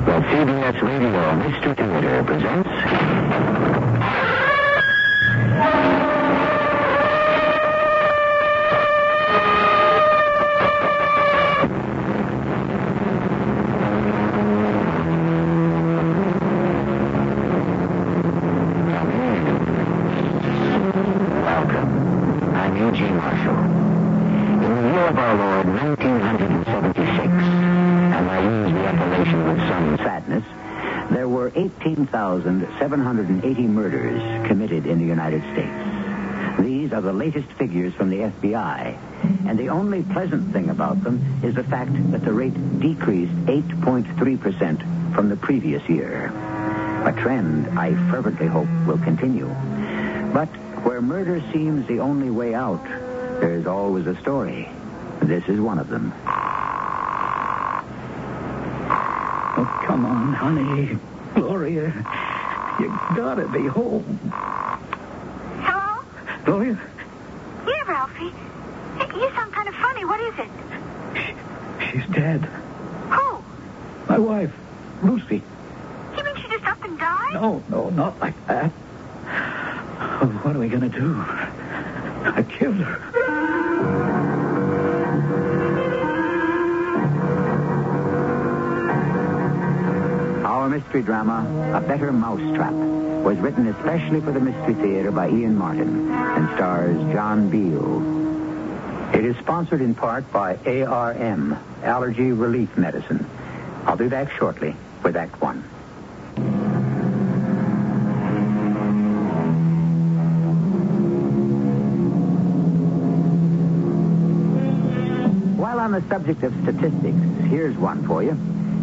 CBS Radio Mystery Theater presents Welcome, I'm E.G. Marshall. In the year of our Lord, 1976. I use the appellation with some sadness, there were 18,780 murders committed in the United States. These are the latest figures from the FBI, and the only pleasant thing about them is the fact that the rate decreased 8.3% from the previous year. A trend I fervently hope will continue. But where murder seems the only way out, there's always a story. This is one of them. Oh, come on, honey. Gloria, you gotta be home. Hello? Gloria? Yeah, Ralphie. You sound kind of funny. What is it? She's dead. Who? My wife, Lucy. You mean she just up and died? No, not like that. Oh, what are we gonna do? I killed her. Mystery drama, A Better Mousetrap, was written especially for the Mystery Theater by Ian Martin and stars John Beale. It is sponsored in part by ARM, Allergy Relief Medicine. I'll be back shortly with Act One. While on the subject of statistics, here's one for you.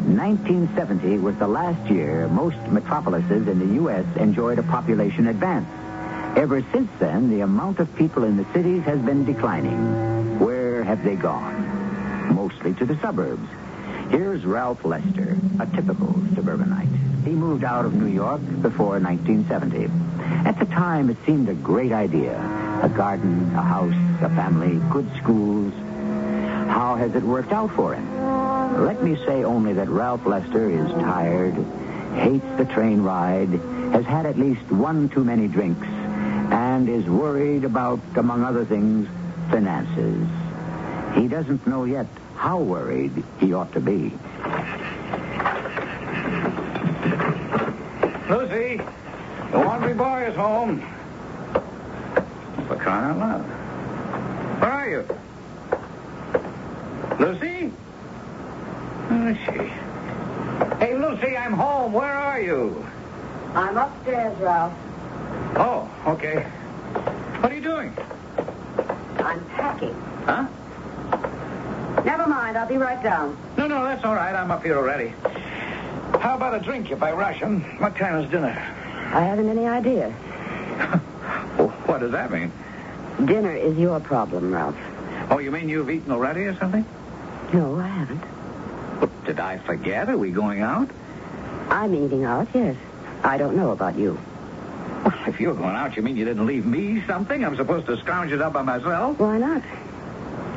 1970 was the last year most metropolises in the U.S. enjoyed a population advance. Ever since then, the amount of people in the cities has been declining. Where have they gone? Mostly to the suburbs. Here's Ralph Lester, a typical suburbanite. He moved out of New York before 1970. At the time, it seemed a great idea. A garden, a house, a family, good schools. How has it worked out for him? Let me say only that Ralph Lester is tired, hates the train ride, has had at least one too many drinks, and is worried about, among other things, finances. He doesn't know yet how worried he ought to be. Lucy, the laundry boy is home. For crying out loud. Where are you? Lucy? Hey, Lucy, I'm home. Where are you? I'm upstairs, Ralph. Oh, okay. What are you doing? I'm packing. Huh? Never mind. I'll be right down. No, that's all right. I'm up here already. How about a drink if I rush him? What time is dinner? I haven't any idea. Well, what does that mean? Dinner is your problem, Ralph. Oh, you mean you've eaten already or something? No, I haven't. Did I forget? Are we going out? I'm eating out, yes. I don't know about you. Well, if you're going out, you mean you didn't leave me something? I'm supposed to scrounge it up by myself? Why not?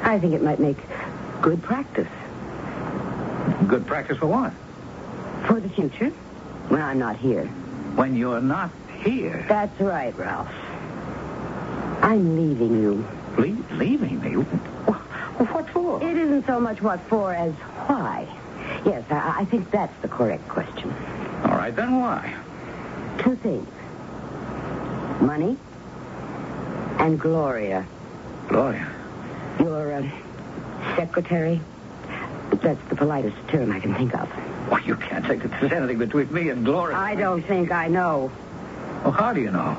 I think it might make good practice. Good practice for what? For the future, when I'm not here. When you're not here? That's right, Ralph. I'm leaving you. Leaving me? What for? It isn't so much what for as why? Yes, I think that's the correct question. All right, then why? Two things. Money and Gloria. Gloria? Your secretary. That's the politest term I can think of. Well, you can't think that there's anything between me and Gloria. I don't think I know. Well, how do you know?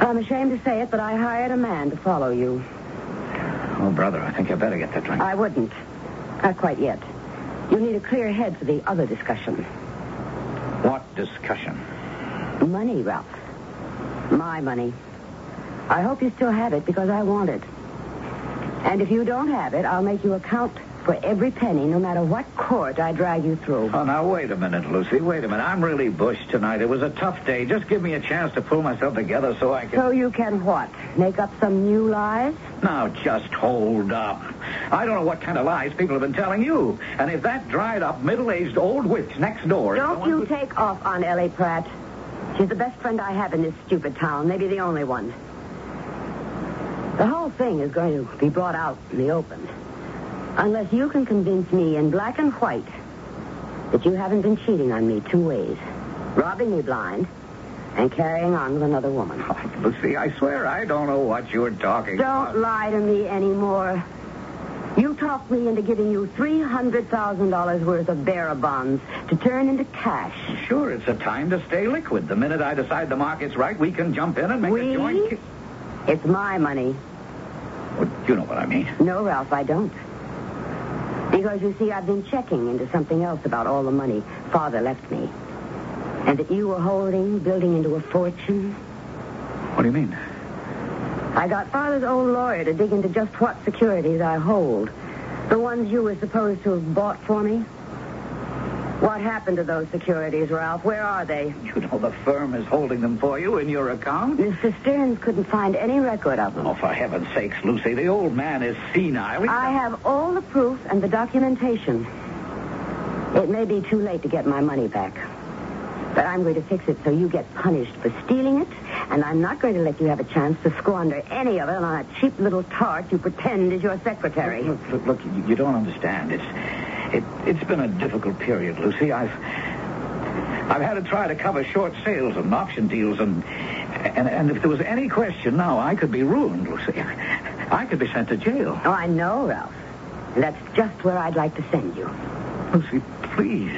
I'm ashamed to say it, but I hired a man to follow you. Oh, brother, I think you better get that drink. I wouldn't. Not quite yet. You need a clear head for the other discussion. What discussion? Money, Ralph. My money. I hope you still have it because I want it. And if you don't have it, I'll make you account for every penny, no matter what court I drag you through. Oh, now, wait a minute, Lucy. Wait a minute. I'm really bushed tonight. It was a tough day. Just give me a chance to pull myself together so I can... So you can what? Make up some new lies? Now, just hold up. I don't know what kind of lies people have been telling you. And if that dried-up, middle-aged old witch next door... Don't you take off on Ellie Pratt. She's the best friend I have in this stupid town. Maybe the only one. The whole thing is going to be brought out in the open. Unless you can convince me in black and white that you haven't been cheating on me two ways. Robbing me blind and carrying on with another woman. Oh, Lucy, I swear I don't know what you're talking about. Don't lie to me anymore. You talked me into giving you $300,000 worth of bearer bonds to turn into cash. Sure, it's a time to stay liquid. The minute I decide the market's right, we can jump in and make a joint... It's my money. Well, you know what I mean. No, Ralph, I don't. Because, you see, I've been checking into something else about all the money Father left me. And that you were holding, building into a fortune. What do you mean? I got Father's old lawyer to dig into just what securities I hold. The ones you were supposed to have bought for me. What happened to those securities, Ralph? Where are they? You know the firm is holding them for you in your account. Mr. Stearns couldn't find any record of them. Oh, for heaven's sakes, Lucy, the old man is senile. I have all the proof and the documentation. It may be too late to get my money back. But I'm going to fix it so you get punished for stealing it, and I'm not going to let you have a chance to squander any of it on a cheap little tart you pretend is your secretary. Look, you don't understand. It's been a difficult period, Lucy. I've had to try to cover short sales and auction deals, and if there was any question now, I could be ruined, Lucy. I could be sent to jail. Oh, I know, Ralph. That's just where I'd like to send you. Lucy, please.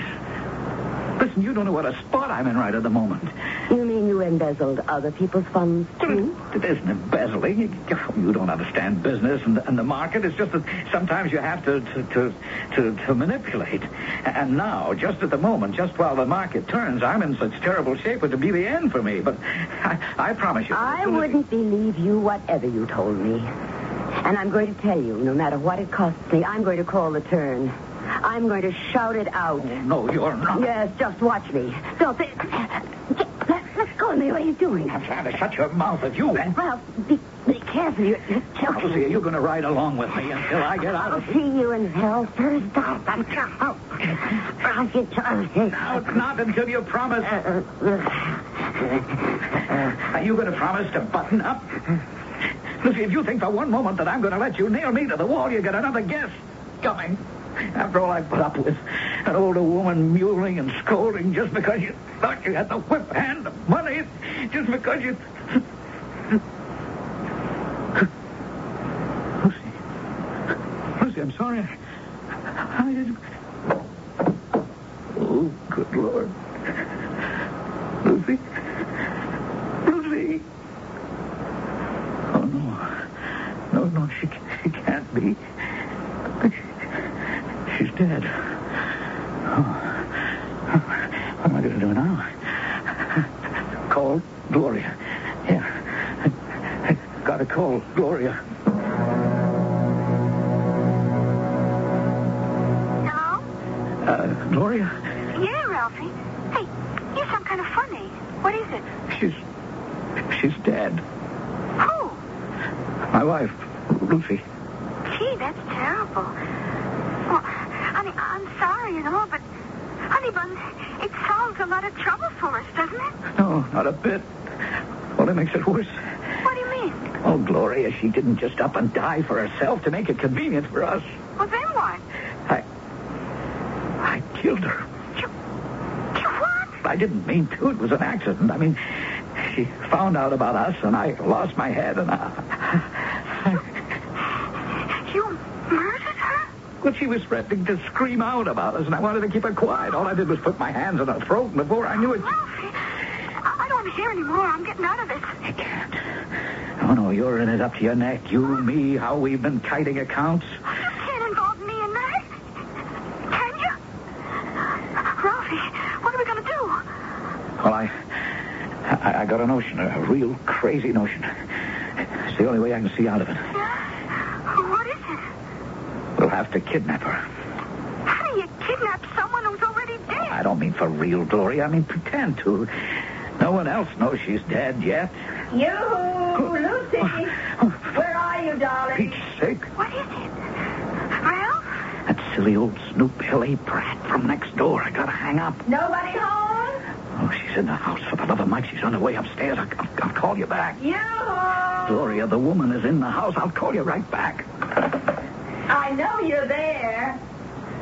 Listen, you don't know what a spot I'm in right at the moment. You mean you embezzled other people's funds, too? It isn't embezzling. You don't understand business and the market. It's just that sometimes you have to manipulate. And now, just at the moment, just while the market turns, I'm in such terrible shape it would be the end for me. But I promise you... I wouldn't believe you whatever you told me. And I'm going to tell you, no matter what it costs me, I'm going to call the turn. I'm going to shout it out. Oh, no, you're not. Yes, just watch me. Don't think... Let go of me. What are you doing? I'm trying to shut your mouth at you. Ralph, be careful. You're choking. Lucy, are you going to ride along with me until I get out of here? I'll see you in hell first off. I'm out. I'll get you out. Not until you promise. Are you going to promise to button up? Lucy, if you think for one moment that I'm going to let you nail me to the wall, you get another guess coming. After all I've put up with, an older woman mewling and scolding just because you thought you had the whip hand of money, just because you... Lucy, I'm sorry. I didn't... Oh, good Lord. Lucy? Lucy! Oh, no. No, she can't be. She's dead. Oh. What am I going to do now? Call Gloria. Yeah. I got to call Gloria. Hello? Gloria? Yeah, Ralphie. Hey, you sound kind of funny. What is it? She's dead. Who? My wife, Lucy. Gee, that's terrible. I'm sorry and all, but, Honeybun, it solves a lot of trouble for us, doesn't it? No, not a bit. Only makes it worse. What do you mean? Oh, Gloria, she didn't just up and die for herself to make it convenient for us. Well, then what? I... killed her. You what? I didn't mean to. It was an accident. I mean, she found out about us, and I lost my head, and You murdered her? Well, she was threatening to scream out about us, and I wanted to keep her quiet. All I did was put my hands on her throat, and before I knew it... Ralphie, I don't hear anymore. I'm getting out of this. You can't. Oh, no, you're in it up to your neck. You, me, how we've been kiting accounts. I got a notion, a real crazy notion. It's the only way I can see out of it. Yeah? What is it? We'll have to kidnap her. How do you kidnap someone who's already dead? I don't mean for real, Gloria. I mean pretend to. No one else knows she's dead yet. You, Lucy! Where are you, darling? Pete's sake. What is it? Ralph? That silly old Snoop Hilly brat from next door. I gotta hang up. Nobody home? Oh, she's in the house. For the love of Mike, she's on her way upstairs. I'll call you back. Yoo-hoo! Gloria, the woman is in the house. I'll call you right back. I know you're there.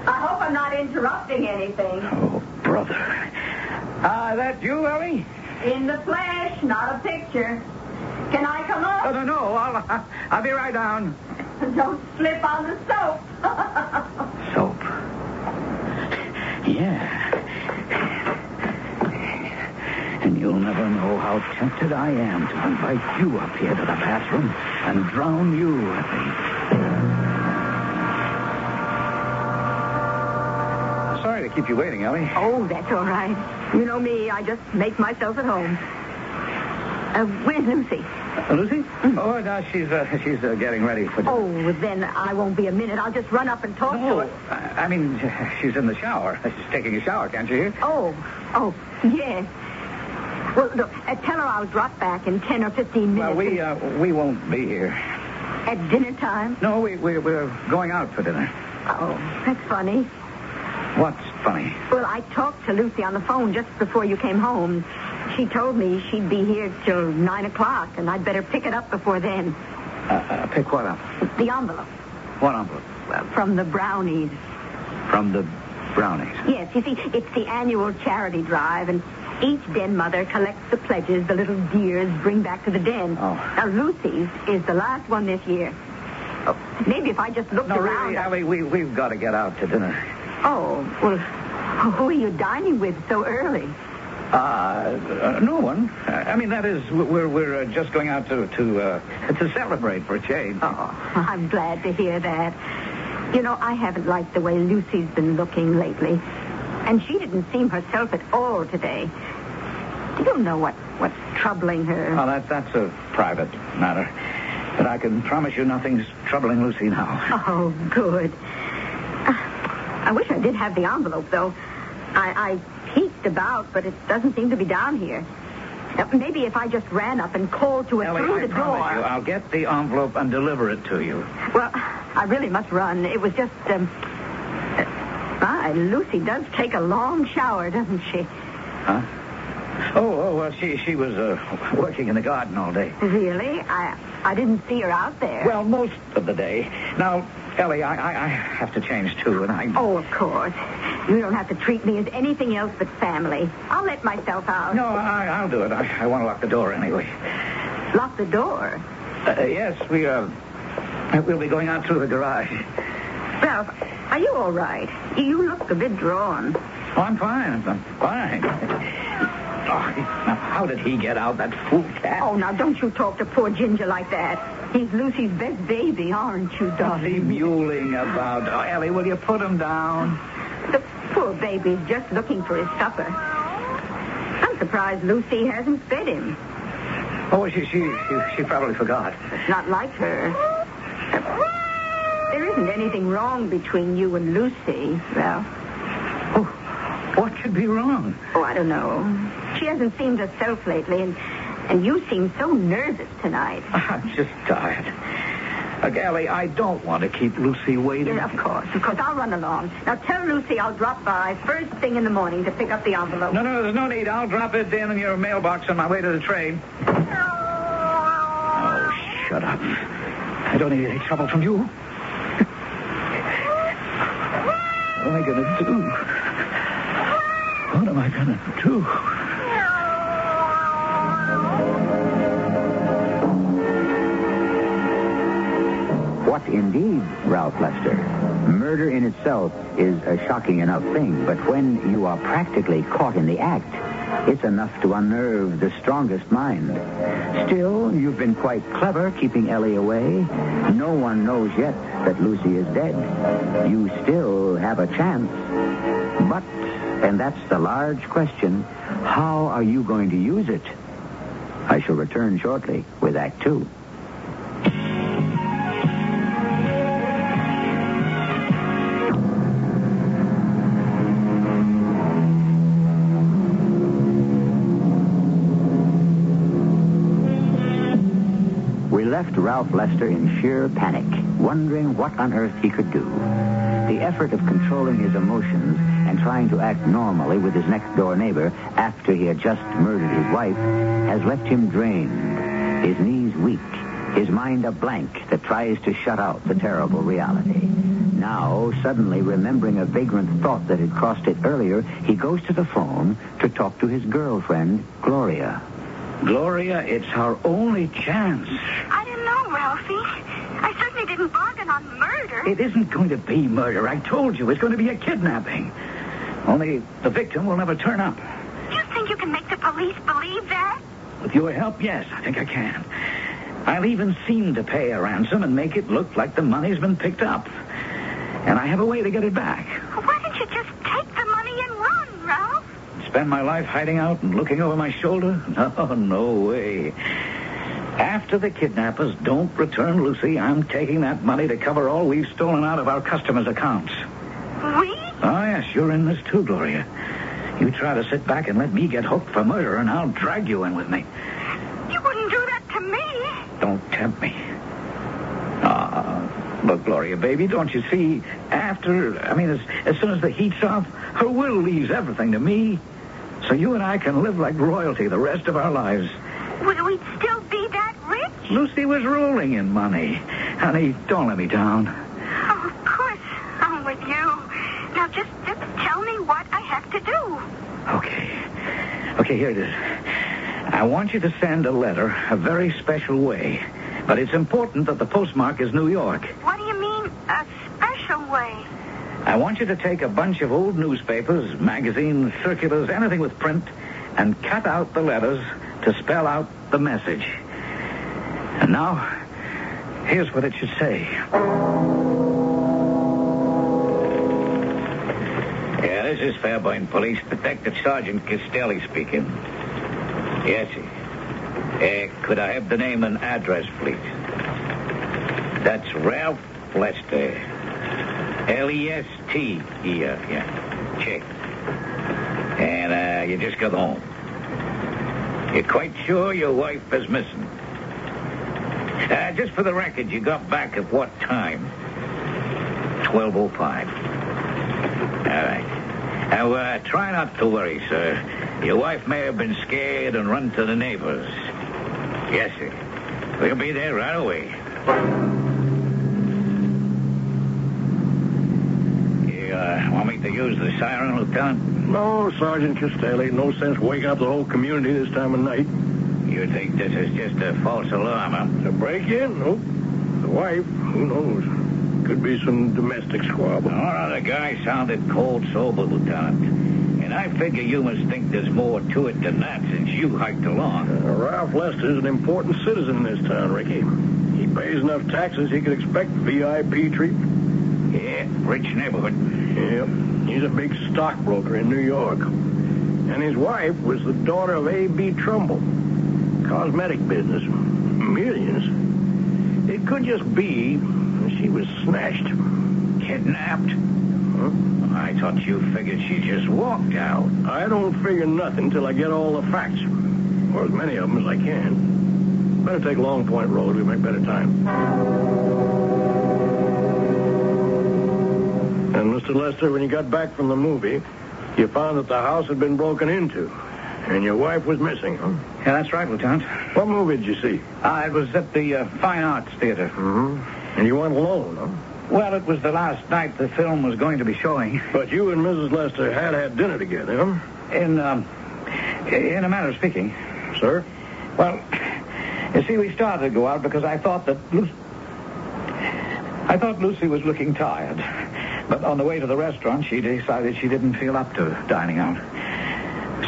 I hope I'm not interrupting anything. Oh, brother. That you, Ellie? In the flesh, not a picture. Can I come up? Oh, no. I'll be right down. Don't slip on the soap. Soap? Yeah. And you'll never know how tempted I am to invite you up here to the bathroom and drown you, Effie. Sorry to keep you waiting, Ellie. Oh, that's all right. You know me, I just make myself at home. Where's Lucy? Lucy? Mm-hmm. Oh, no, she's getting ready for... Oh, then I won't be a minute. I'll just run up and talk to her. I mean, she's in the shower. She's taking a shower, can't you hear? Oh, yes. Well, look, tell her I'll drop back in 10 or 15 minutes. Well, we won't be here. At dinner time? No, we're going out for dinner. Oh, that's funny. What's funny? Well, I talked to Lucy on the phone just before you came home. She told me she'd be here till 9 o'clock, and I'd better pick it up before then. Pick what up? The envelope. What envelope? From the brownies. From the brownies? Yes, you see, it's the annual charity drive, and... each den mother collects the pledges the little dears bring back to the den. Oh. Now, Lucy's is the last one this year. Oh, maybe if I just looked around... No, really, Ellie, we've got to get out to dinner. Oh, well, who are you dining with so early? No one. I mean, that is, we're just going out to celebrate for a change. Oh, I'm glad to hear that. You know, I haven't liked the way Lucy's been looking lately. And she didn't seem herself at all today. Do you know what's troubling her? Oh, that's a private matter. But I can promise you nothing's troubling Lucy now. Oh, good. I wish I did have the envelope, though. I peeked about, but it doesn't seem to be down here. Maybe if I just ran up and called to her through the door... Ellie, I promise you, I'll get the envelope and deliver it to you. Well, I really must run. It was just... My, Lucy does take a long shower, doesn't she? Huh? Well, she was working in the garden all day. Really? I didn't see her out there. Well, most of the day. Now, Ellie, I have to change, too, and I... Oh, of course. You don't have to treat me as anything else but family. I'll let myself out. No, I'll do it. I want to lock the door anyway. Lock the door? Yes, we'll be going out through the garage. Ralph, are you all right? You look a bit drawn. Oh, I'm fine. I'm fine. Oh, now, how did he get out, that fool cat? Oh, now, don't you talk to poor Ginger like that. He's Lucy's best baby, aren't you, darling? What's he mewling about? Oh, Ellie, will you put him down? The poor baby's just looking for his supper. I'm surprised Lucy hasn't fed him. Oh, she probably forgot. It's not like her. There isn't anything wrong between you and Lucy, Ralph. Oh, what could be wrong? Oh, I don't know. She hasn't seemed herself lately, and you seem so nervous tonight. I'm just tired. Ellie, I don't want to keep Lucy waiting. Yeah, of course. I'll run along. Now, tell Lucy I'll drop by first thing in the morning to pick up the envelope. No, there's no need. I'll drop it in your mailbox on my way to the train. Oh, shut up. I don't need any trouble from you. What am I going to do? am I going to do? What indeed, Ralph Lester? Murder in itself is a shocking enough thing, but when you are practically caught in the act, it's enough to unnerve the strongest mind. Still, you've been quite clever keeping Ellie away. No one knows yet that Lucy is dead. You still have a chance. But, and that's the large question, how are you going to use it? I shall return shortly with Act Two. Ralph Lester in sheer panic, wondering what on earth he could do. The effort of controlling his emotions and trying to act normally with his next-door neighbor after he had just murdered his wife has left him drained, his knees weak, his mind a blank that tries to shut out the terrible reality. Now, suddenly remembering a vagrant thought that had crossed it earlier, he goes to the phone to talk to his girlfriend, Gloria. Gloria, it's our only chance. I didn't know, Ralphie. I certainly didn't bargain on murder. It isn't going to be murder. I told you, it's going to be a kidnapping. Only the victim will never turn up. You think you can make the police believe that? With your help, yes, I think I can. I'll even seem to pay a ransom and make it look like the money's been picked up. And I have a way to get it back. Why don't you just take the money and run, Ralph? Spend my life hiding out and looking over my shoulder? No, no way. After the kidnappers don't return Lucy, I'm taking that money to cover all we've stolen out of our customers' accounts. We? Oh, yes, you're in this too, Gloria. You try to sit back and let me get hooked for murder, and I'll drag you in with me. You wouldn't do that to me. Don't tempt me. Look, Gloria, baby, don't you see? As soon as the heat's off, her will leaves everything to me. So you and I can live like royalty the rest of our lives. Would we still be that rich? Lucy was rolling in money. Honey, don't let me down. Oh, of course. I'm with you. Now just tell me what I have to do. Okay. Okay, here it is. I want you to send a letter a very special way. But it's important that the postmark is New York. What do you mean, a special way? I want you to take a bunch of old newspapers, magazines, circulars, anything with print, and cut out the letters to spell out the message. And now, here's what it should say. Yeah, this is Fairbine Police Detective Sergeant Castelli speaking. Yes, sir. Could I have the name and address, please? That's Ralph Lester. L-E-S-T-E-R, yeah. Check. And you just got home. You're quite sure your wife is missing? Just for the record, you got back at what time? 12:05. All right. Now, try not to worry, sir. Your wife may have been scared and run to the neighbors. Yes, sir. We'll be there right away. You want me to use the siren, Lieutenant? No, Sergeant Castelli, no sense waking up the whole community this time of night. You think this is just a false alarm, huh? A break-in? Nope. The wife? Who knows? Could be some domestic squabble. Or the guy sounded cold sober, Lieutenant. And I figure you must think there's more to it than that since you hiked along. Ralph Lester's an important citizen in this town, Ricky. He pays enough taxes he could expect VIP treatment. Yeah, rich neighborhood. Yep. He's a big stockbroker in New York. And his wife was the daughter of A.B. Trumbull. Cosmetic business. Millions. It could just be she was snatched. Kidnapped? Huh? I thought you figured she just walked out. I don't figure nothing till I get all the facts. Or as many of them as I can. Better take Long Point Road. We make better time. And, Mr. Lester, when you got back from the movie, you found that the house had been broken into, and your wife was missing, huh? Yeah, that's right, Lieutenant. What movie did you see? It was at the Fine Arts Theater. Mm-hmm. And you went alone, huh? Well, it was the last night the film was going to be showing. But you and Mrs. Lester had dinner together, huh? In a manner of speaking. Sir? Well, you see, we started to go out because I thought that Lucy was looking tired. But on the way to the restaurant, she decided she didn't feel up to dining out.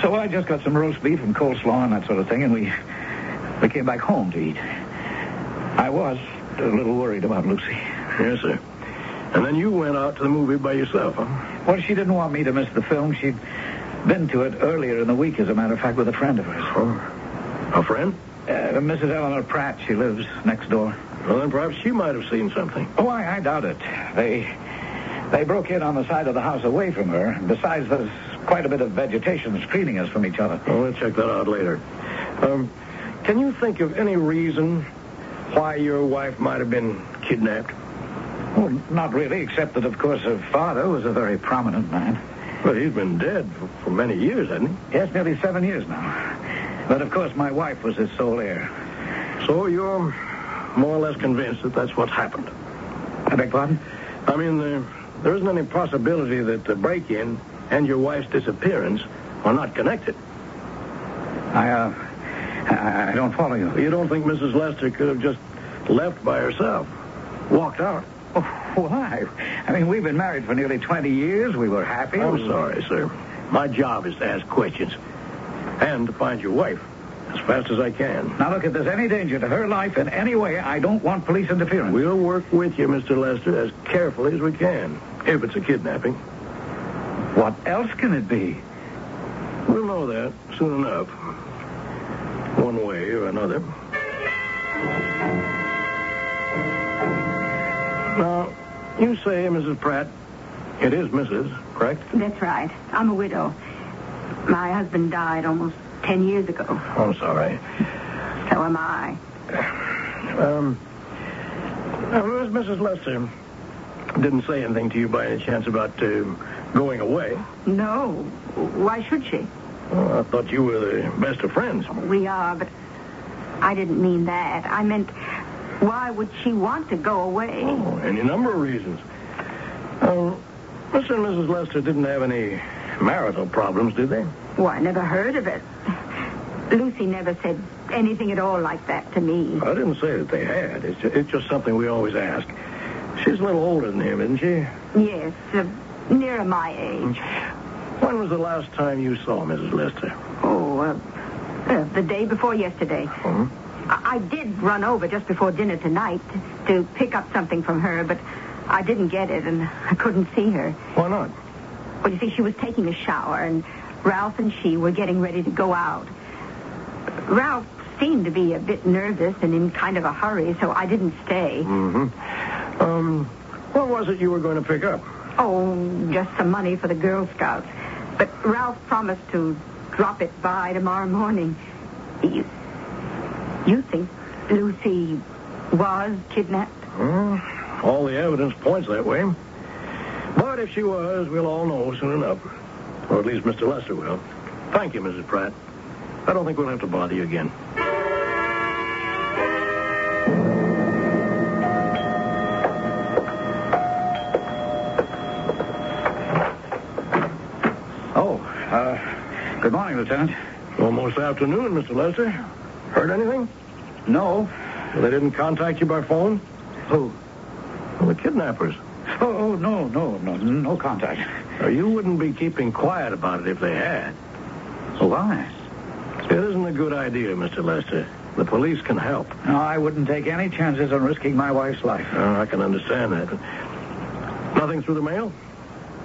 So I just got some roast beef and coleslaw and that sort of thing, and we came back home to eat. I was a little worried about Lucy. Yes, sir. And then you went out to the movie by yourself, huh? Well, she didn't want me to miss the film. She'd been to it earlier in the week, as a matter of fact, with a friend of hers. Oh. A friend? Mrs. Eleanor Pratt. She lives next door. Well, then perhaps she might have seen something. Oh, I doubt it. They broke in on the side of the house away from her. And besides, there's quite a bit of vegetation screening us from each other. Well, we'll check that out later. Can you think of any reason why your wife might have been kidnapped? Well, not really, except that, of course, her father was a very prominent man. Well, he's been dead for many years, hasn't he? Yes, nearly 7 years now. But, of course, my wife was his sole heir. So you're more or less convinced that that's what's happened? I beg pardon? I mean, there isn't any possibility that the break-in and your wife's disappearance are not connected. I don't follow you. You don't think Mrs. Lester could have just left by herself, walked out? Oh, why? I mean, we've been married for nearly 20 years. We were happy. I'm sorry, sir. My job is to ask questions and to find your wife as fast as I can. Now, look, if there's any danger to her life in any way, I don't want police interference. We'll work with you, Mr. Lester, as carefully as we can, if it's a kidnapping. What else can it be? We'll know that soon enough, one way or another. Now, you say, Mrs. Pratt, it is Mrs., correct? That's right. I'm a widow. My husband died almost 10 years ago. Oh, sorry. So am I. Where's Mrs. Lester? Didn't say anything to you by any chance about going away? No. Why should she? Well, I thought you were the best of friends. We are, but I didn't mean that. I meant, why would she want to go away? Oh, any number of reasons. Mr. and Mrs. Lester didn't have any marital problems, did they? Well, I never heard of it. Lucy never said anything at all like that to me. I didn't say that they had. It's just something we always ask. She's a little older than him, isn't she? Yes, nearer my age. When was the last time you saw Mrs. Lester? Oh, the day before yesterday. Hmm? I did run over just before dinner tonight to pick up something from her, but I didn't get it, and I couldn't see her. Why not? Well, you see, she was taking a shower, and Ralph and she were getting ready to go out. Ralph seemed to be a bit nervous and in kind of a hurry, so I didn't stay. Mm-hmm. What was it you were going to pick up? Oh, just some money for the Girl Scouts. But Ralph promised to drop it by tomorrow morning. You think Lucy was kidnapped? All the evidence points that way. But if she was, we'll all know soon enough. Or at least Mr. Lester will. Thank you, Mrs. Pratt. I don't think we'll have to bother you again. Oh, good morning, Lieutenant. Almost afternoon, Mr. Lester. Heard anything? No. They didn't contact you by phone? Who? Well, the kidnappers. Oh, no contact. Now, you wouldn't be keeping quiet about it if they had. Why? It isn't a good idea, Mr. Lester. The police can help. No, I wouldn't take any chances on risking my wife's life. Oh, I can understand that. Nothing through the mail?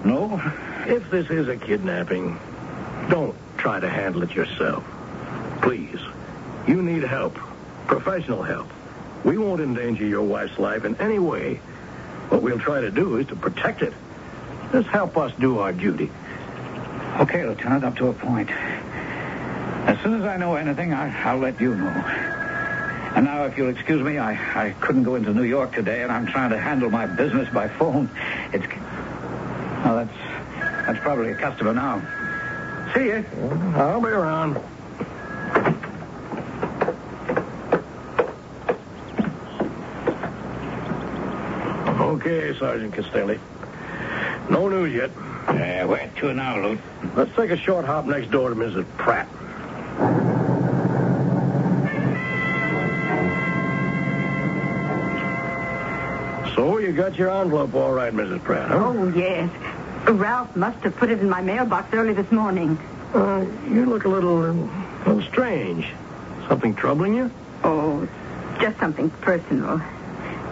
No. If this is a kidnapping, don't try to handle it yourself. Please. You need help, professional help. We won't endanger your wife's life in any way. What we'll try to do is to protect it. Just help us do our duty. Okay, Lieutenant, up to a point. As soon as I know anything, I'll let you know. And now, if you'll excuse me, I couldn't go into New York today, and I'm trying to handle my business by phone. Well, that's probably a customer now. See you. I'll be around. Okay, Sergeant Castelli. No news yet. Where to now, Lute? Let's take a short hop next door to Mrs. Pratt. So you got your envelope all right, Mrs. Pratt, huh? Oh, yes. Ralph must have put it in my mailbox early this morning. You look a little strange. Something troubling you? Oh, just something personal.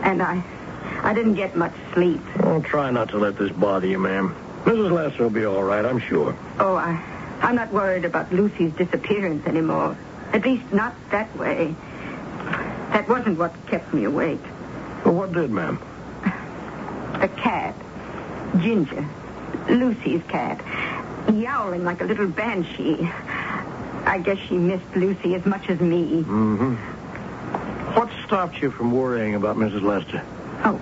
And I didn't get much sleep. Well, try not to let this bother you, ma'am. Mrs. Lester will be all right, I'm sure. Oh, I'm not worried about Lucy's disappearance anymore. At least not that way. That wasn't what kept me awake. Well, what did, ma'am? A cat. Ginger. Lucy's cat. Yowling like a little banshee. I guess she missed Lucy as much as me. Mm-hmm. What stopped you from worrying about Mrs. Lester? Oh,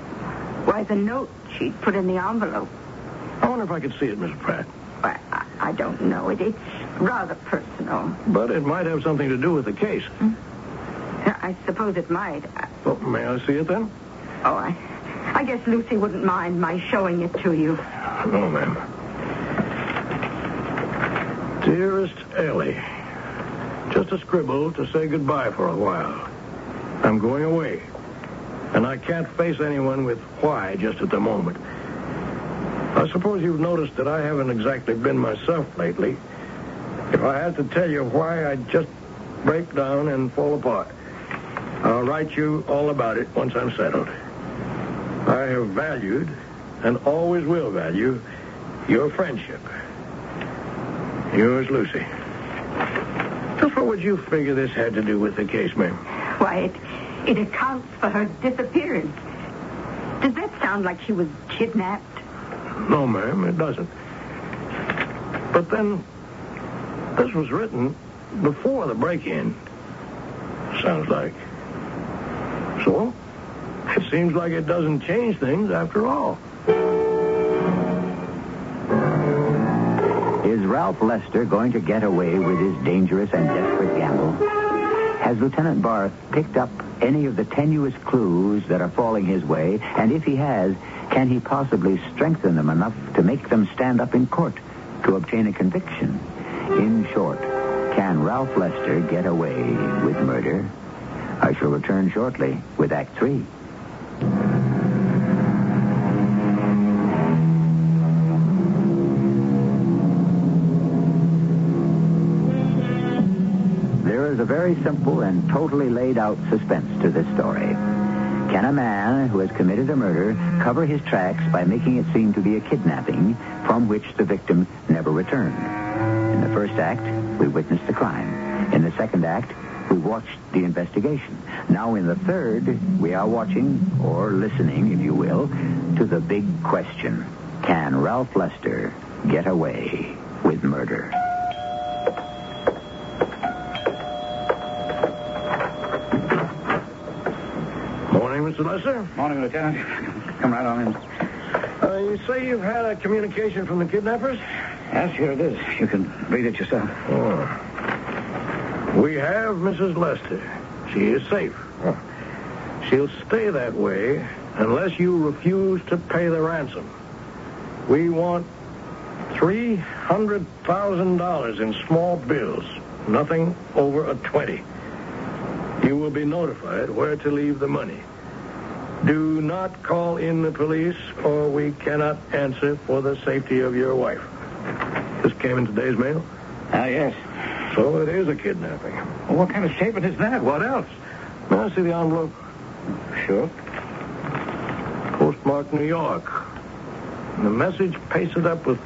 why, the note she'd put in the envelope. I wonder if I could see it, Mrs. Pratt. Well, I don't know. It's rather personal. But it might have something to do with the case. Hmm? I suppose it might. Well, may I see it, then? Oh, I guess Lucy wouldn't mind my showing it to you. No, ma'am. Dearest Ellie, just a scribble to say goodbye for a while. I'm going away, and I can't face anyone with why just at the moment. I suppose you've noticed that I haven't exactly been myself lately. If I had to tell you why, I'd just break down and fall apart. I'll write you all about it once I'm settled. I have valued, and always will value, your friendship. Yours, Lucy. Just what would you figure this had to do with the case, ma'am? Why, it accounts for her disappearance. Does that sound like she was kidnapped? No, ma'am, it doesn't. But then, this was written before the break-in, sounds like. So, it seems like it doesn't change things after all. Is Ralph Lester going to get away with his dangerous and desperate gamble? Has Lieutenant Barth picked up any of the tenuous clues that are falling his way? And if he has, can he possibly strengthen them enough to make them stand up in court to obtain a conviction? In short, can Ralph Lester get away with murder? I shall return shortly with Act 3. There is a very simple and totally laid out suspense to this story. Can a man who has committed a murder cover his tracks by making it seem to be a kidnapping from which the victim never returned? In the first act, we witnessed the crime. In the second act, we watched the investigation. Now in the third, we are watching, or listening, if you will, to the big question. Can Ralph Lester get away with murder? Morning, Mr. Lester. Morning, Lieutenant. Come right on in. You say you've had a communication from the kidnappers? Yes, here it is. You can read it yourself. Oh. We have Mrs. Lester. She is safe. Huh. She'll stay that way unless you refuse to pay the ransom. We want $300,000 in small bills, nothing over a 20. You will be notified where to leave the money. Do not call in the police, or we cannot answer for the safety of your wife. This came in today's mail? Yes. So it is a kidnapping. Well, what kind of statement is that? What else? May I see the envelope? Sure. Postmarked New York. And the message pasted up with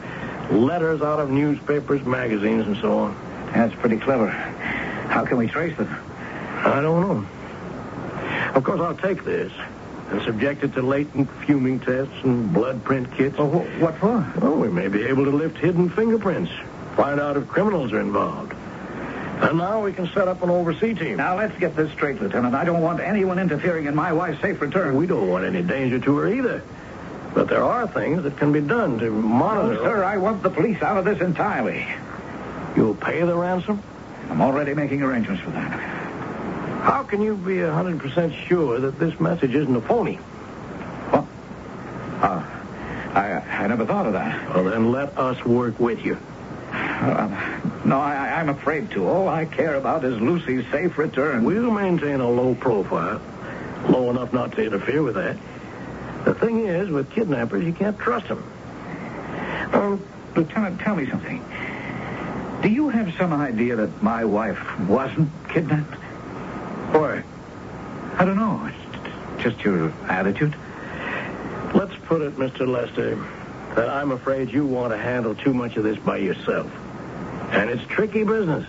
letters out of newspapers, magazines, and so on. That's pretty clever. How can we trace them? I don't know. Of course, I'll take this and subject it to latent fuming tests and blood print kits. Oh, what for? Oh, we may be able to lift hidden fingerprints, find out if criminals are involved. And now we can set up an oversea team. Now, let's get this straight, Lieutenant. I don't want anyone interfering in my wife's safe return. We don't want any danger to her either. But there are things that can be done to monitor... No, sir, I want the police out of this entirely. You'll pay the ransom? I'm already making arrangements for that. How can you be 100% sure that this message isn't a phony? What? I never thought of that. Well, then let us work with you. No, I'm afraid to. All I care about is Lucy's safe return. We'll maintain a low profile. Low enough not to interfere with that. The thing is, with kidnappers, you can't trust them. Oh, Lieutenant, tell me something. Do you have some idea that my wife wasn't kidnapped? Why? I don't know. It's just your attitude. Let's put it, Mr. Lester, that I'm afraid you want to handle too much of this by yourself. And it's tricky business.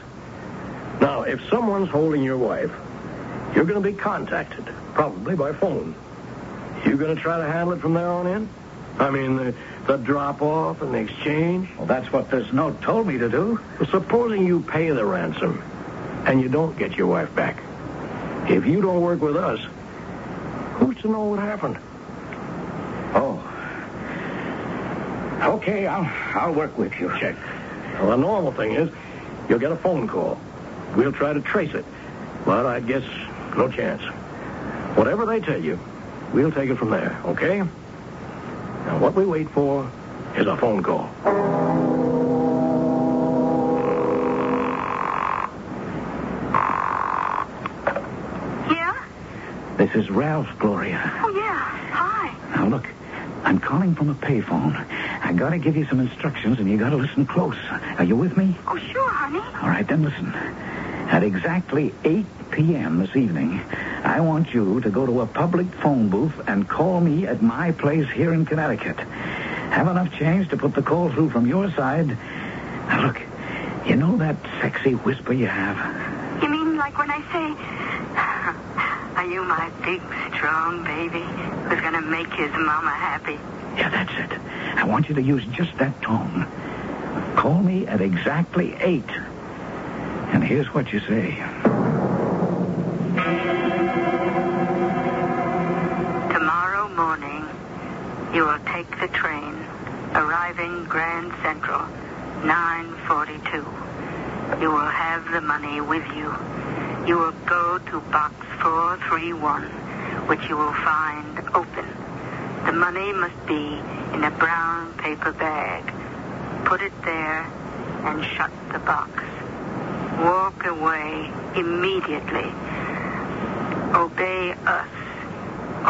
Now, if someone's holding your wife, you're going to be contacted, probably by phone. You're going to try to handle it from their own end? I mean, the drop-off and the exchange? Well, that's what this note told me to do. Well, supposing you pay the ransom and you don't get your wife back. If you don't work with us, who's to know what happened? Oh. Okay, I'll work with you. Check. Well, the normal thing is you'll get a phone call. We'll try to trace it. But I guess no chance. Whatever they tell you, we'll take it from there, okay? Now, what we wait for is a phone call. Yeah? This is Ralph, Gloria. Oh, yeah. Hi. Now, look, I'm calling from a payphone. I gotta give you some instructions, and you gotta listen close. Are you with me? Oh, sure, honey. All right, then listen. At exactly 8 p.m. this evening, I want you to go to a public phone booth and call me at my place here in Connecticut. Have enough change to put the call through from your side. Now, look, you know that sexy whisper you have? You mean like when I say, are you my big, strong baby who's going to make his mama happy? Yeah, that's it. I want you to use just that tone. Call me at exactly 8. And here's what you say. Tomorrow morning, you will take the train, arriving Grand Central, 9:42. You will have the money with you. You will go to box 431, which you will find open. The money must be in a brown paper bag. Put it there and shut the box. Walk away immediately. Obey us,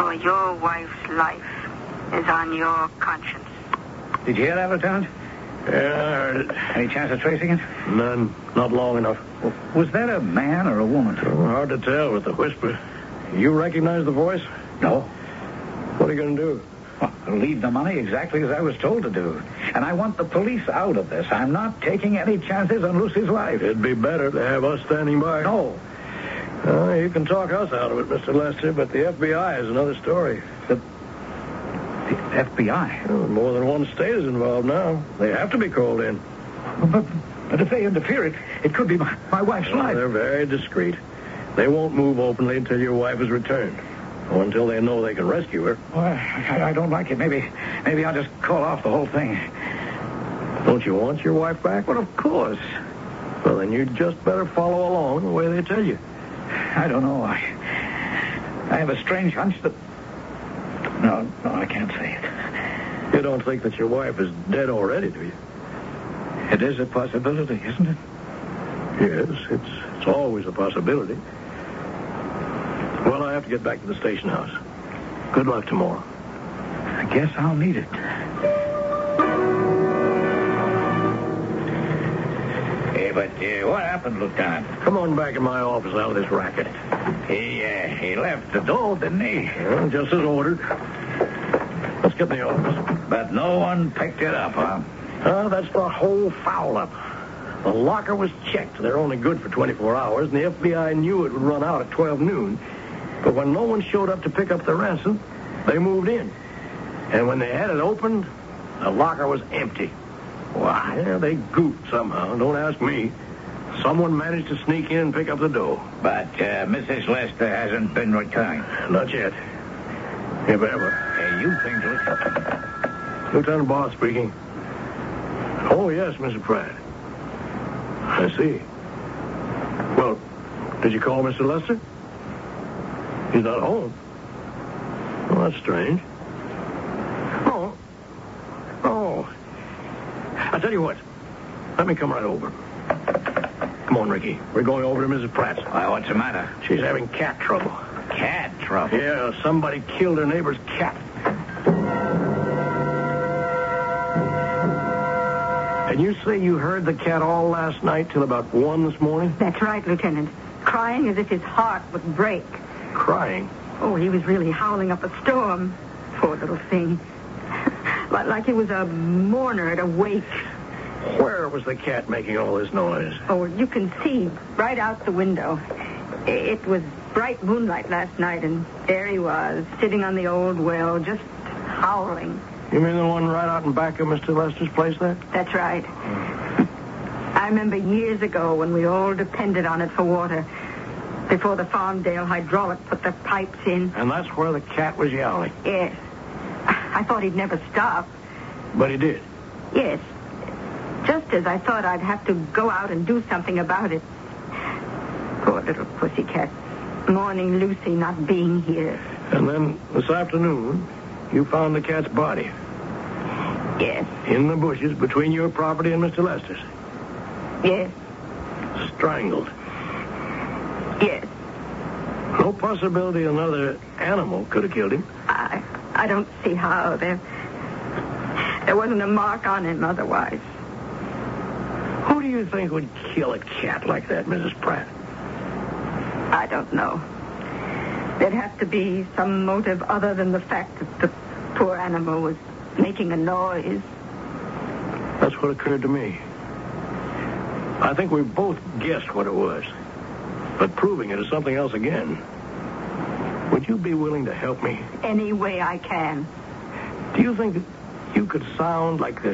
or your wife's life is on your conscience. Did you hear that, Lieutenant? Yeah, I heard it. Any chance of tracing it? None. Not long enough. Well, was that a man or a woman? Oh, hard to tell with the whisper. You recognize the voice? No. What are you going to do? Well, leave the money exactly as I was told to do. And I want the police out of this. I'm not taking any chances on Lucy's life. It'd be better to have us standing by. No. You can talk us out of it, Mr. Lester, but the FBI is another story. The FBI? Well, more than one state is involved now. They have to be called in. But if they interfere, it could be my wife's life. They're very discreet. They won't move openly until your wife is returned. Or until they know they can rescue her. Well, I don't like it. Maybe I'll just call off the whole thing. Don't you want your wife back? Well, of course. Well, then you'd just better follow along the way they tell you. I don't know. I have a strange hunch that... No, I can't say it. You don't think that your wife is dead already, do you? It is a possibility, isn't it? Yes, it's always a possibility. Well, I have to get back to the station house. Good luck tomorrow. I guess I'll need it. Hey, but what happened, Lieutenant? Come on back in my office out of this racket. He left the door, didn't he? Well, just as ordered. Let's get in the office. But no one picked it up, huh? That's the whole foul-up. The locker was checked. They're only good for 24 hours, and the FBI knew it would run out at 12 noon. But when no one showed up to pick up the ransom, they moved in. And when they had it opened, the locker was empty. Why? Yeah, they goofed somehow. Don't ask me. Someone managed to sneak in and pick up the dough. But Mrs. Lester hasn't been returned. Not yet. If ever. Hey, you think, Lieutenant Barr speaking. Oh, yes, Mr. Pratt. I see. Well, did you call Mr. Lester? He's not home. Well, that's strange. Oh, I'll tell you what. Let me come right over. Come on, Ricky. We're going over to Mrs. Pratt's. Why, what's the matter? She's having cat trouble. Cat trouble? Yeah, somebody killed her neighbor's cat. And you say you heard the cat all last night till about 1 this morning? That's right, Lieutenant. Crying as if his heart would break. Crying? Oh, he was really howling up a storm. Poor little thing. Like he was a mourner at a wake. Where was the cat making all this noise? Oh, you can see right out the window. It was bright moonlight last night, and there he was, sitting on the old well, just howling. You mean the one right out in back of Mr. Lester's place there? That's right. I remember years ago when we all depended on it for water, before the Farndale Hydraulic put the pipes in. And that's where the cat was yowling? Yes. I thought he'd never stop. But he did? Yes. Just as I thought I'd have to go out and do something about it. Poor little pussycat. Mourning Lucy not being here. And then this afternoon, you found the cat's body. Yes. In the bushes between your property and Mr. Lester's. Yes. Strangled. Yes. No possibility another animal could have killed him. I don't see how. There wasn't a mark on him otherwise. Who do you think would kill a cat like that, Mrs. Pratt? I don't know. There'd have to be some motive other than the fact that the poor animal was making a noise. That's what occurred to me. I think we both guessed what it was. But proving it is something else again. Would you be willing to help me? Any way I can. Do you think that you could sound like the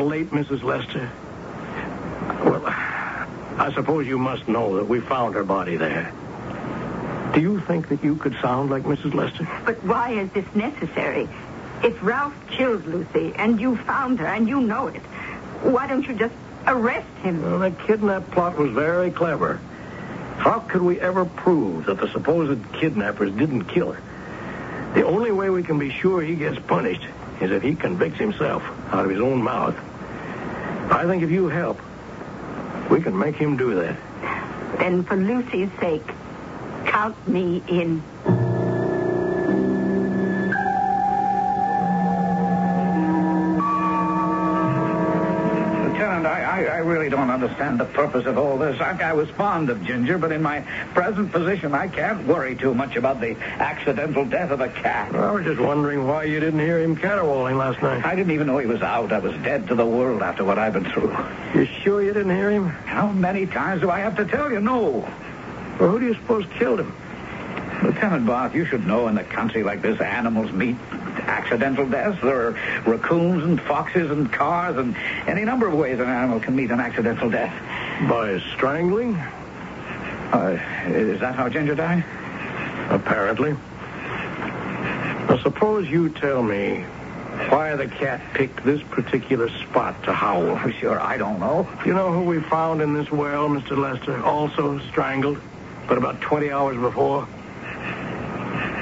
late Mrs. Lester? Well, I suppose you must know that we found her body there. Do you think that you could sound like Mrs. Lester? But why is this necessary? If Ralph killed Lucy and you found her and you know it, why don't you just arrest him? Well, that kidnap plot was very clever. How could we ever prove that the supposed kidnappers didn't kill her? The only way we can be sure he gets punished is if he convicts himself out of his own mouth. I think if you help, we can make him do that. Then for Lucy's sake, count me in. I really don't understand the purpose of all this. I was fond of Ginger, but in my present position, I can't worry too much about the accidental death of a cat. Well, I was just wondering why you didn't hear him caterwauling last night. I didn't even know he was out. I was dead to the world after what I've been through. You sure you didn't hear him? How many times do I have to tell you? No. Well, who do you suppose killed him? Lieutenant Barth, you should know in a country like this, animals meet accidental deaths. There are raccoons and foxes and cars and any number of ways an animal can meet an accidental death. By strangling? Is that how Ginger died? Apparently. Now, suppose you tell me why the cat picked this particular spot to howl. Oh, sure, I don't know. You know who we found in this well, Mr. Lester, also strangled, but about 20 hours before?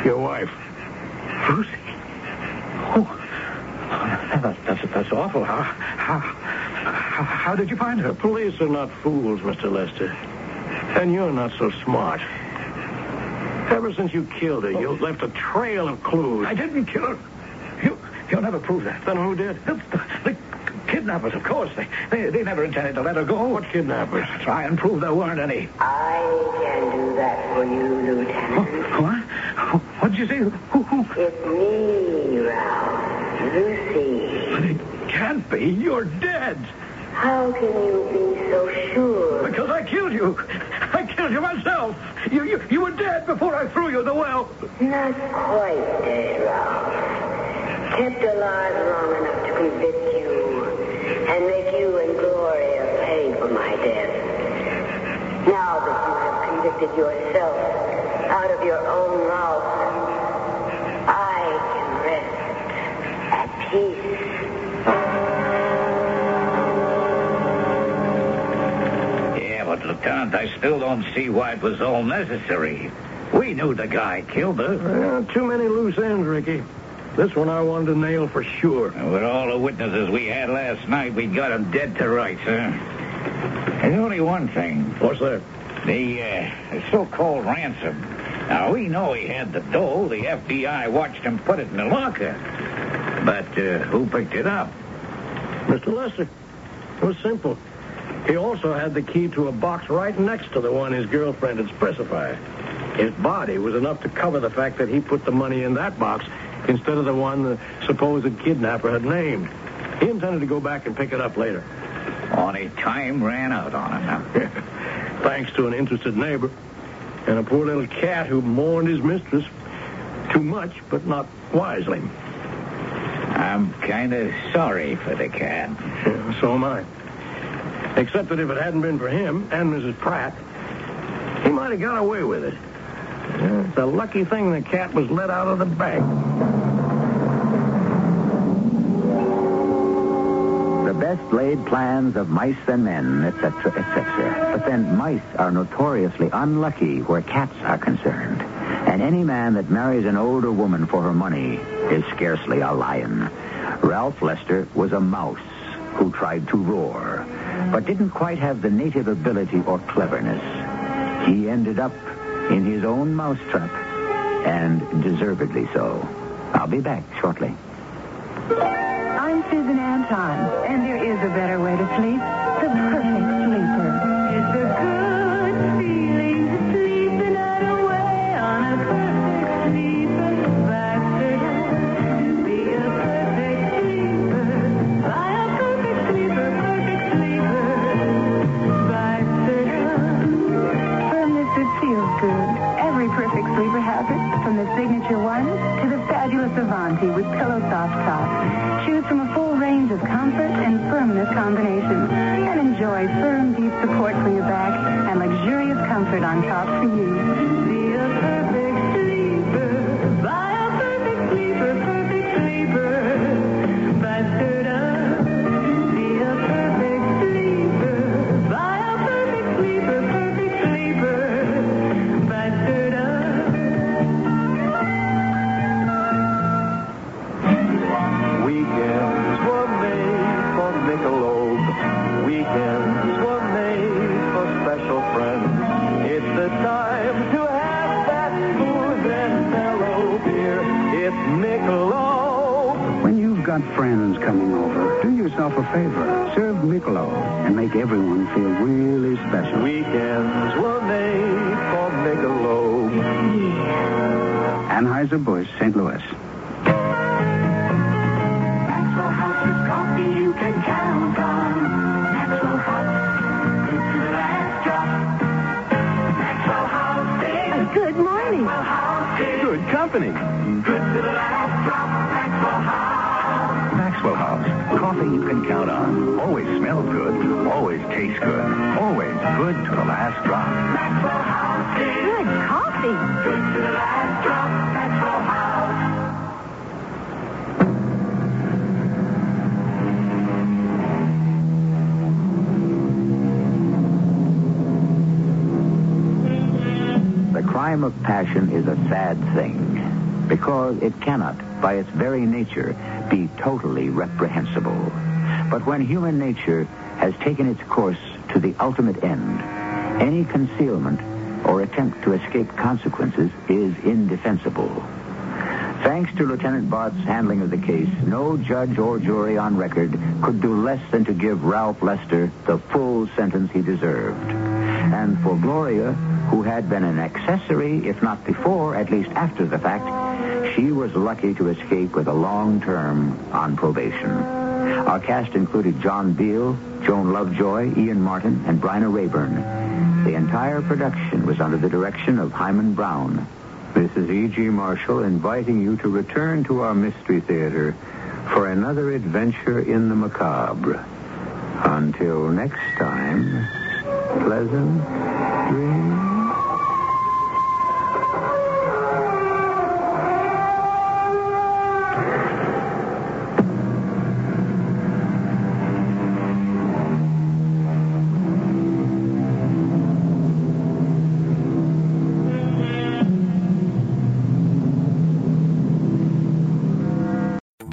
Your wife. Lucy? Oh. That's awful. How did you find her? The police are not fools, Mr. Lester. And you're not so smart. Ever since you killed her, you left a trail of clues. I didn't kill her. You'll never prove that. Then who did? The kidnappers, of course. They never intended to let her go. What kidnappers? Try and prove there weren't any. I can do that for you, Lieutenant. Oh, what? What did you say? Who? It's me, Ralph. Lucy. But it can't be. You're dead. How can you be so sure? Because I killed you. I killed you myself. You were dead before I threw you in the well. Not quite dead, Ralph. Kept alive long enough to convict you and make you and Gloria pay for my death. Now that you have convicted yourself out of your own mouth, yeah, but Lieutenant, I still don't see why it was all necessary. We knew the guy killed her. Well, too many loose ends, Ricky. This one I wanted to nail for sure. With all the witnesses we had last night, we got them dead to rights, huh? There's only one thing. What's that? The so-called ransom. Now, we know he had the dough. The FBI watched him put it in the locker. But who picked it up? Mr. Lester. It was simple. He also had the key to a box right next to the one his girlfriend had specified. His body was enough to cover the fact that he put the money in that box instead of the one the supposed kidnapper had named. He intended to go back and pick it up later. Only time ran out on him, huh? Thanks to an interested neighbor and a poor little cat who mourned his mistress. Too much, but not wisely. I'm kind of sorry for the cat. Yeah, so am I. Except that if it hadn't been for him and Mrs. Pratt, he might have got away with it. Yeah, it's a lucky thing the cat was let out of the bag. The best laid plans of mice and men, etc., etc. But then mice are notoriously unlucky where cats are concerned. And any man that marries an older woman for her money is scarcely a lion. Ralph Lester was a mouse who tried to roar, but didn't quite have the native ability or cleverness. He ended up in his own mousetrap, and deservedly so. I'll be back shortly. I'm Susan Anton, and there is a better way to sleep. The perfect sleeper is the good feeling to sleep the night away on a perfect sleeper Saturday. Be a perfect sleeper. Buy a perfect sleeper Saturday. Firmness that feels good. Every perfect sleeper has it, from the signature one to the fabulous Avanti with pillow soft top. Choose from a full range of comfort and firmness combinations, and enjoy firm, deep support for your back and luxurious comfort on top for you. Be a perfect sleeper. Buy a perfect sleeper. Perfect sleeper. Buy third up. Be a perfect sleeper. Buy a perfect sleeper. Perfect sleeper. Buy third up. Weekends were made for Michelob. Weekends were made for special friends. It's the time to have that smooth and mellow beer. It's Michelob. When you've got friends coming over, do yourself a favor. Serve Michelob and make everyone feel really special. Weekends were made for Michelob. Yeah. Anheuser-Busch, St. Louis. Coffee you can count on. Maxwell House, good to the last drop. Maxwell House is good morning. Maxwell House is good company. Good to the last drop. Maxwell House. Maxwell House, coffee you can count on. Always smells good. Always tastes good. Always good to the last drop. Maxwell House is good coffee. Good to the last drop. Maxwell House. Crime of passion is a sad thing because it cannot, by its very nature, be totally reprehensible. But when human nature has taken its course to the ultimate end, any concealment or attempt to escape consequences is indefensible. Thanks to Lieutenant Bart's handling of the case, no judge or jury on record could do less than to give Ralph Lester the full sentence he deserved. And for Gloria, who had been an accessory, if not before, at least after the fact, she was lucky to escape with a long term on probation. Our cast included John Beale, Joan Lovejoy, Ian Martin, and Bryna Rayburn. The entire production was under the direction of Hyman Brown. This is E.G. Marshall inviting you to return to our Mystery Theater for another adventure in the macabre. Until next time, pleasant dreams.